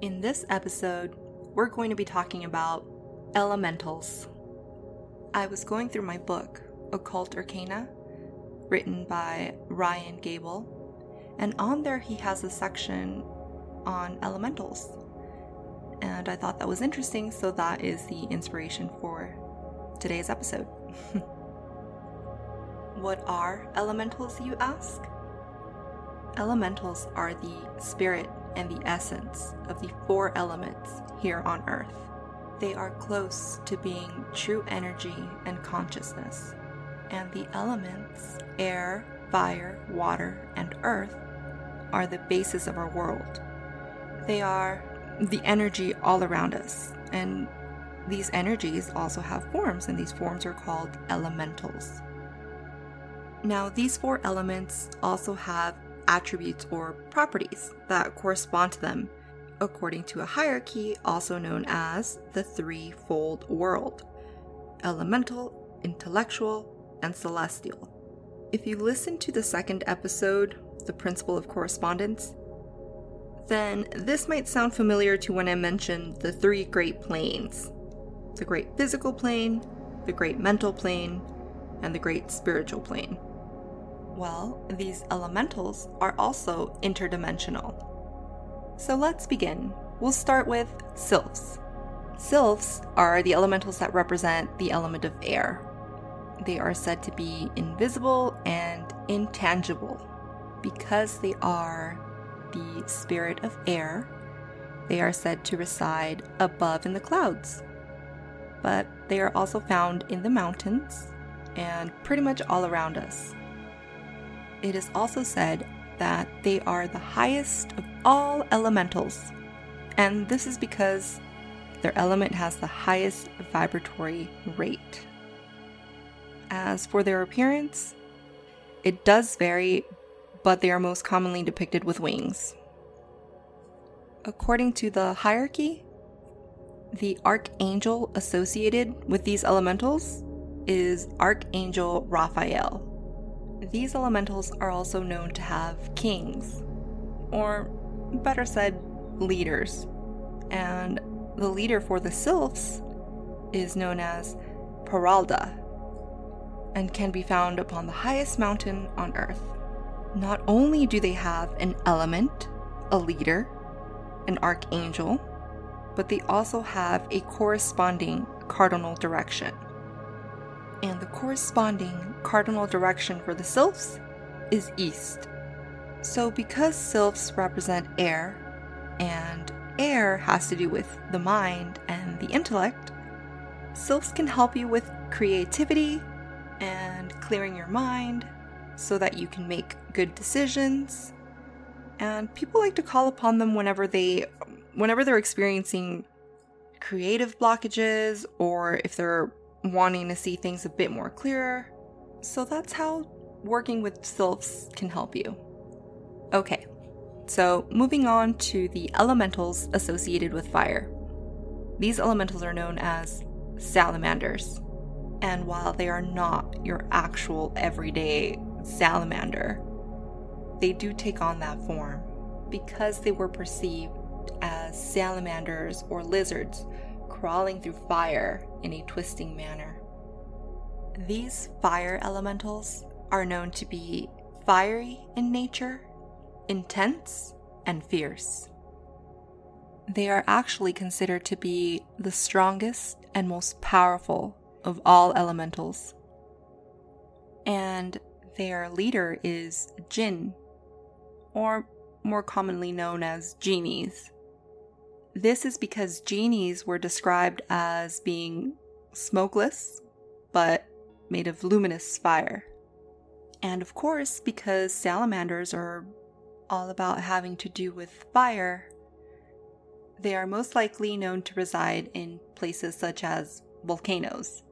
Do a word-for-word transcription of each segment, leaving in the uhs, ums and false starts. In this episode, we're going to be talking about elementals. I was going through my book, Occult Arcana, written by Ryan Gable, and on there he has a section on elementals. And I thought that was interesting, so that is the inspiration for today's episode. What are elementals, you ask? Elementals are the spirit and the essence of the four elements here on Earth. They are close to being true energy and consciousness. And the elements, air, fire, water, and earth, are the basis of our world. They are the energy all around us. And these energies also have forms, and these forms are called elementals. Now, these four elements also have attributes or properties that correspond to them, according to a hierarchy also known as the threefold world: elemental, intellectual, and celestial. If you listen to the second episode, The Principle of Correspondence, then this might sound familiar to when I mentioned the three great planes: the great physical plane, the great mental plane, and the great spiritual plane. Well, these elementals are also interdimensional. So let's begin. We'll start with sylphs. Sylphs are the elementals that represent the element of air. They are said to be invisible and intangible. Because they are the spirit of air, they are said to reside above in the clouds. But they are also found in the mountains and pretty much all around us. It is also said that they are the highest of all elementals, and this is because their element has the highest vibratory rate. As for their appearance, it does vary, but they are most commonly depicted with wings. According to the hierarchy, the archangel associated with these elementals is Archangel Raphael. These elementals are also known to have kings, or better said, leaders. And the leader for the sylphs is known as Peralda, and can be found upon the highest mountain on Earth. Not only do they have an element, a leader, an archangel, but they also have a corresponding cardinal direction. And the corresponding cardinal direction for the sylphs is east. So because sylphs represent air, and air has to do with the mind and the intellect, sylphs can help you with creativity and clearing your mind so that you can make good decisions. And people like to call upon them whenever they, whenever they're experiencing creative blockages, or if they're wanting to see things a bit more clearer. So that's how working with sylphs can help you. Okay, so moving on to the elementals associated with fire. These elementals are known as salamanders. And while they are not your actual everyday salamander, they do take on that form because they were perceived as salamanders or lizards crawling through fire in a twisting manner. These fire elementals are known to be fiery in nature, intense, and fierce. They are actually considered to be the strongest and most powerful of all elementals. And their leader is Djinn, or more commonly known as genies. This is because genies were described as being smokeless, but made of luminous fire. And of course, because salamanders are all about having to do with fire, They are most likely known to reside in places such as volcanoes,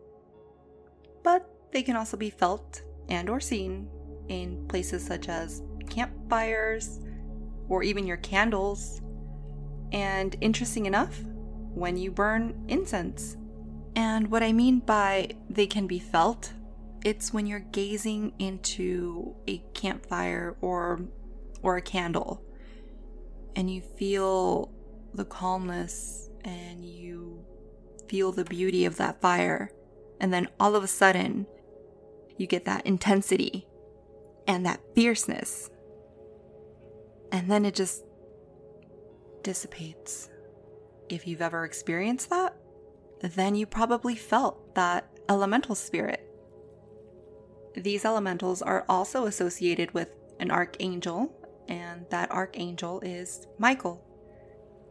but they can also be felt and or seen in places such as campfires or even your candles, and interesting enough, when you burn incense. And what I mean by they can be felt, it's when you're gazing into a campfire or or a candle and you feel the calmness and you feel the beauty of that fire, and then all of a sudden you get that intensity and that fierceness, and then it just dissipates. If you've ever experienced that, then you probably felt that elemental spirit. These elementals are also associated with an archangel, and that archangel is Mikael,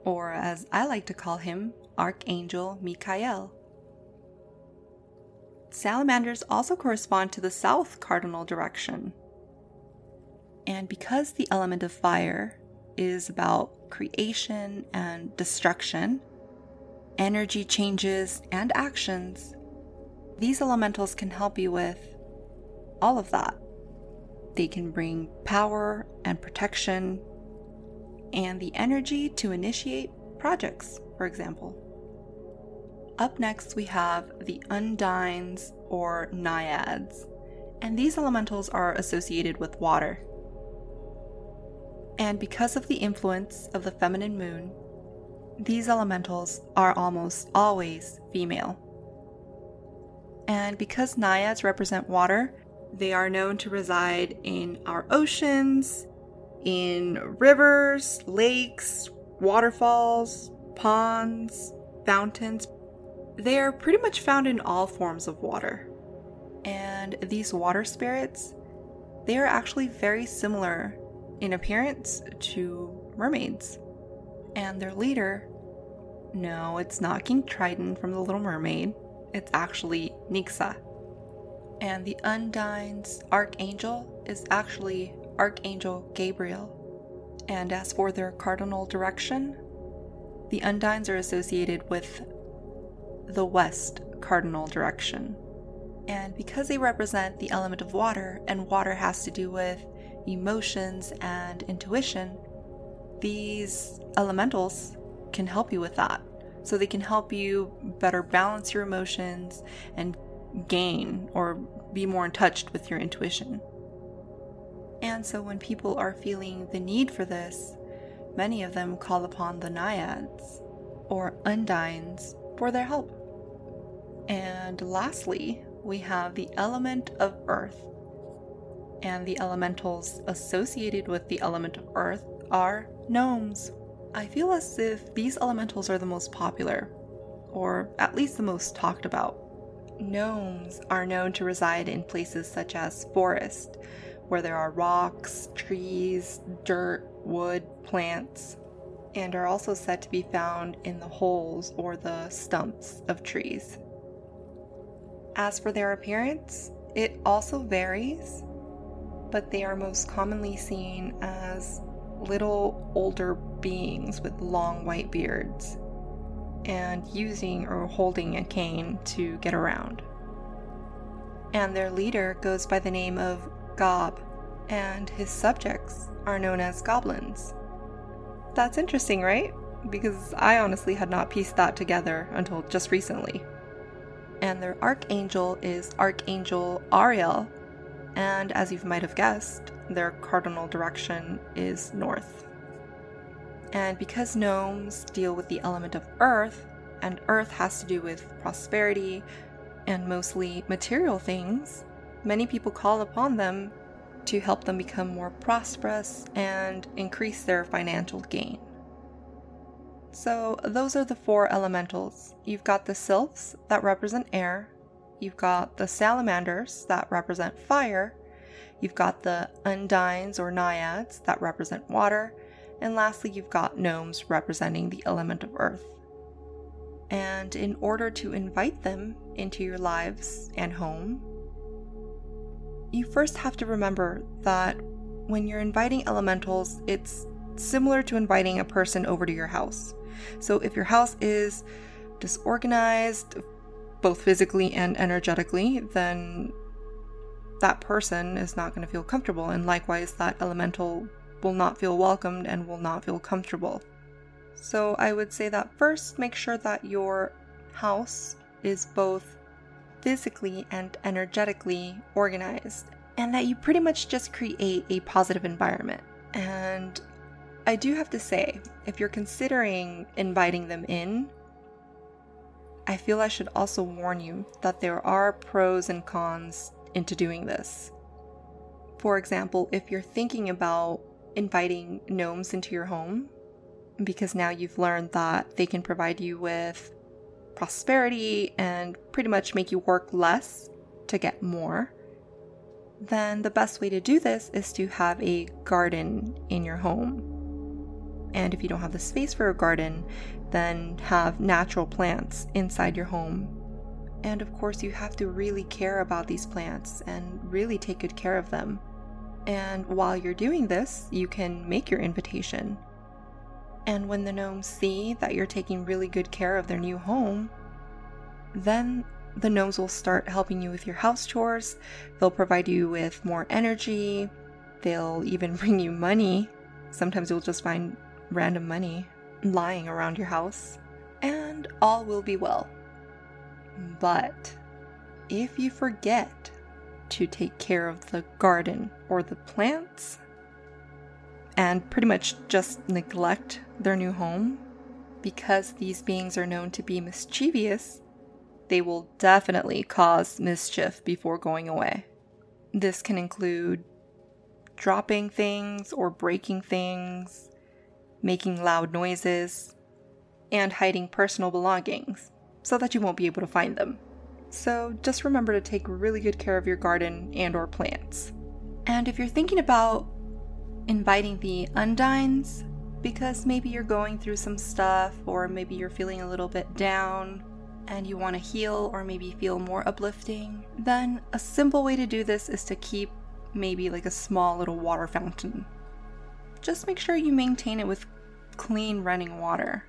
or as I like to call him, Archangel Mikael. Salamanders also correspond to the south cardinal direction. And because the element of fire is about creation and destruction, energy changes and actions, these elementals can help you with all of that. They can bring power and protection and the energy to initiate projects, for example. Up next, we have the Undines or Naiads, and these elementals are associated with water. And because of the influence of the feminine moon, these elementals are almost always female. And because Naiads represent water, they are known to reside in our oceans, in rivers, lakes, waterfalls, ponds, fountains. They are pretty much found in all forms of water. And these water spirits, they are actually very similar in appearance to mermaids. And their leader, no, it's not King Triton from The Little Mermaid, it's actually Nyxa. And the Undine's archangel is actually Archangel Gabriel. And as for their cardinal direction, the Undines are associated with the west cardinal direction. And because they represent the element of water, and water has to do with emotions and intuition, these elementals can help you with that. So they can help you better balance your emotions and gain or be more in touch with your intuition. And so when people are feeling the need for this, many of them call upon the Naiads or Undines for their help. And lastly, we have the element of earth. And the elementals associated with the element of earth are gnomes. I feel as if these elementals are the most popular, or at least the most talked about. Gnomes are known to reside in places such as forest, where there are rocks, trees, dirt, wood, plants, and are also said to be found in the holes or the stumps of trees. As for their appearance, it also varies, but they are most commonly seen as little older beings with long white beards and using or holding a cane to get around. And their leader goes by the name of Gob, and his subjects are known as goblins. That's interesting, right? Because I honestly had not pieced that together until just recently. And their archangel is Archangel Ariel, and as you might have guessed, their cardinal direction is north. And because gnomes deal with the element of earth, and earth has to do with prosperity and mostly material things, many people call upon them to help them become more prosperous and increase their financial gain. So those are the four elementals. You've got the sylphs that represent air, you've got the salamanders that represent fire, you've got the undines or naiads that represent water, and lastly you've got gnomes representing the element of earth. And in order to invite them into your lives and home, you first have to remember that when you're inviting elementals, it's similar to inviting a person over to your house. So if your house is disorganized, both physically and energetically, then that person is not going to feel comfortable, and likewise that elemental will not feel welcomed and will not feel comfortable. So I would say that first, make sure that your house is both physically and energetically organized, and that you pretty much just create a positive environment. And I do have to say, if you're considering inviting them in, I feel I should also warn you that there are pros and cons into doing this. For example, if you're thinking about inviting gnomes into your home, because now you've learned that they can provide you with prosperity and pretty much make you work less to get more, then the best way to do this is to have a garden in your home. And if you don't have the space for a garden, then have natural plants inside your home. And of course, you have to really care about these plants and really take good care of them. And while you're doing this, you can make your invitation. And when the gnomes see that you're taking really good care of their new home, then the gnomes will start helping you with your house chores. They'll provide you with more energy. They'll even bring you money. Sometimes you'll just find random money lying around your house, and all will be well. But if you forget to take care of the garden or the plants, and pretty much just neglect their new home, because these beings are known to be mischievous, they will definitely cause mischief before going away. This can include dropping things or breaking things, making loud noises, and hiding personal belongings so that you won't be able to find them. So just remember to take really good care of your garden and or plants. And if you're thinking about inviting the undines, because maybe you're going through some stuff, or maybe you're feeling a little bit down and you want to heal or maybe feel more uplifting, then a simple way to do this is to keep maybe like a small little water fountain. Just make sure you maintain it with clean running water.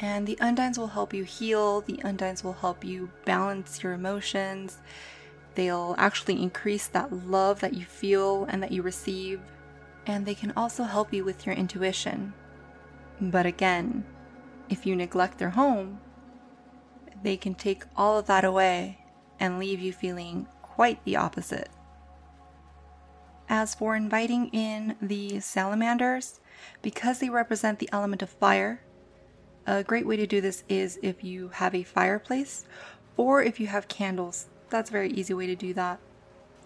And the undines will help you heal. The undines will help you balance your emotions. They'll actually increase that love that you feel and that you receive. And they can also help you with your intuition. But again, if you neglect their home, they can take all of that away and leave you feeling quite the opposite. As for inviting in the salamanders, because they represent the element of fire, a great way to do this is if you have a fireplace or if you have candles. That's a very easy way to do that.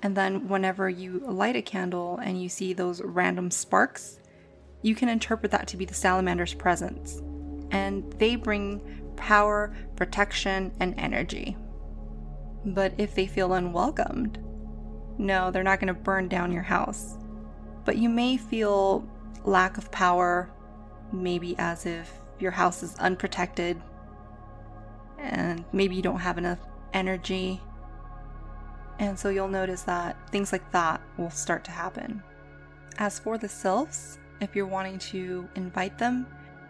And then whenever you light a candle and you see those random sparks, you can interpret that to be the salamander's presence. And they bring power, protection, and energy. But if they feel unwelcomed, no, they're not going to burn down your house. But you may feel lack of power, maybe as if your house is unprotected, and maybe you don't have enough energy. And so you'll notice that things like that will start to happen. As for the sylphs, if you're wanting to invite them,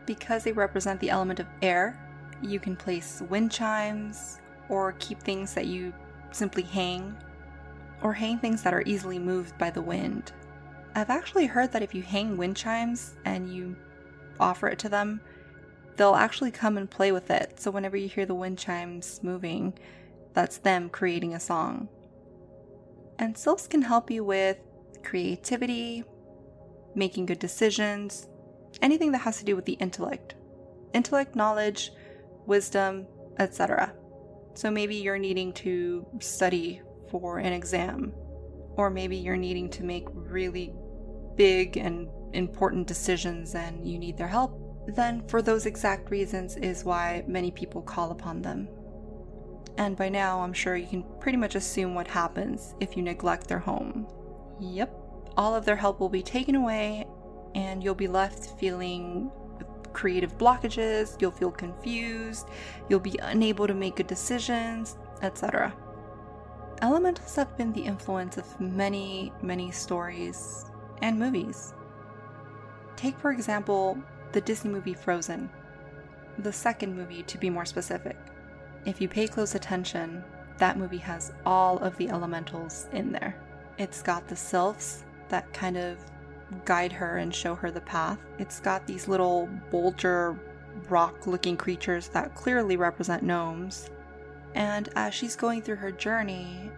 because they represent the element of air, you can place wind chimes or keep things that you simply hang, or hang things that are easily moved by the wind. I've actually heard that if you hang wind chimes and you offer it to them, they'll actually come and play with it. So whenever you hear the wind chimes moving, that's them creating a song. And sylphs can help you with creativity, making good decisions, anything that has to do with the intellect. Intellect, knowledge, wisdom, et cetera. So maybe you're needing to study for an exam, or maybe you're needing to make really big and important decisions and you need their help, then for those exact reasons is why many people call upon them. And by now, I'm sure you can pretty much assume what happens if you neglect their home. Yep, all of their help will be taken away, and you'll be left feeling creative blockages, you'll feel confused, you'll be unable to make good decisions, et cetera. Elementals have been the influence of many, many stories and movies. Take, for example, the Disney movie Frozen, the second movie to be more specific. If you pay close attention, that movie has all of the elementals in there. It's got the sylphs that kind of guide her and show her the path. It's got these little boulder rock-looking creatures that clearly represent gnomes. And as she's going through her journey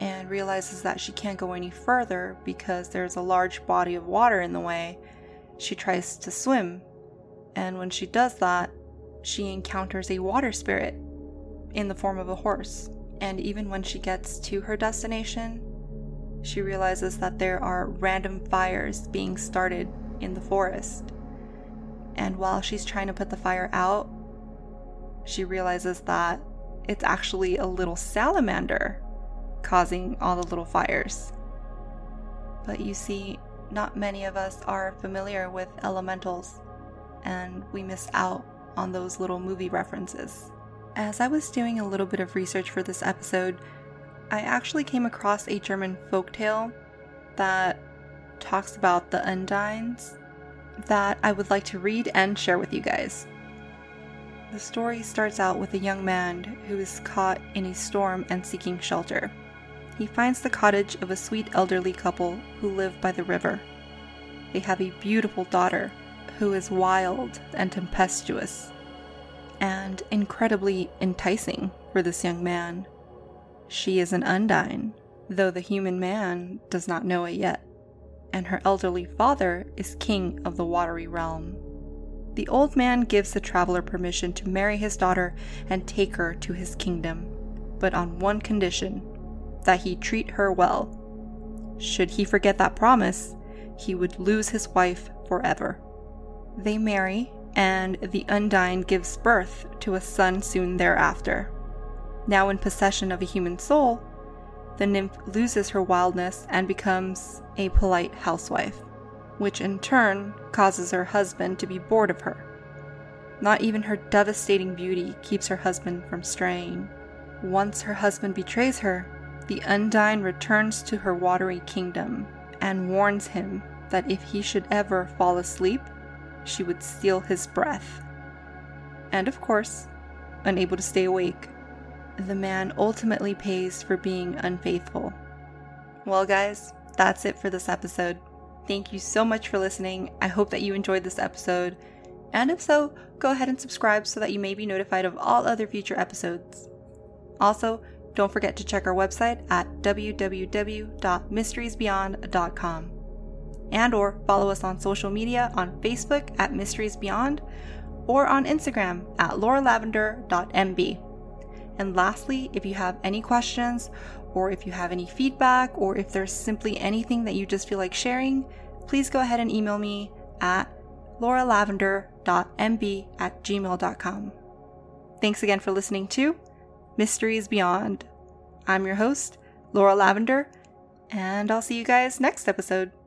and realizes that she can't go any further because there's a large body of water in the way, she tries to swim. And when she does that, she encounters a water spirit in the form of a horse. And even when she gets to her destination, she realizes that there are random fires being started in the forest. And while she's trying to put the fire out, she realizes that it's actually a little salamander causing all the little fires. But you see, not many of us are familiar with elementals, and we miss out on those little movie references. As I was doing a little bit of research for this episode, I actually came across a German folktale that talks about the Undines that I would like to read and share with you guys. The story starts out with a young man who is caught in a storm and seeking shelter. He finds the cottage of a sweet elderly couple who live by the river. They have a beautiful daughter who is wild and tempestuous, and incredibly enticing for this young man. She is an Undine, though the human man does not know it yet, and her elderly father is king of the watery realm. The old man gives the traveler permission to marry his daughter and take her to his kingdom, but on one condition, that he treat her well. Should he forget that promise, he would lose his wife forever. They marry, and the Undine gives birth to a son soon thereafter. Now in possession of a human soul, the nymph loses her wildness and becomes a polite housewife, which in turn causes her husband to be bored of her. Not even her devastating beauty keeps her husband from straying. Once her husband betrays her, the Undine returns to her watery kingdom and warns him that if he should ever fall asleep, she would steal his breath. And of course, unable to stay awake, the man ultimately pays for being unfaithful. Well, guys, that's it for this episode. Thank you so much for listening. I hope that you enjoyed this episode, and if so, go ahead and subscribe so that you may be notified of all other future episodes. Also, don't forget to check our website at w w w dot mysteries beyond dot com, and or follow us on social media on Facebook at Mysteries Beyond, or on Instagram at laura lavender dot m b. And lastly, if you have any questions, or if you have any feedback, or if there's simply anything that you just feel like sharing, please go ahead and email me at laura lavender dot m b at gmail dot com. Thanks again for listening to Mysteries Beyond. I'm your host, Laura Lavender, and I'll see you guys next episode.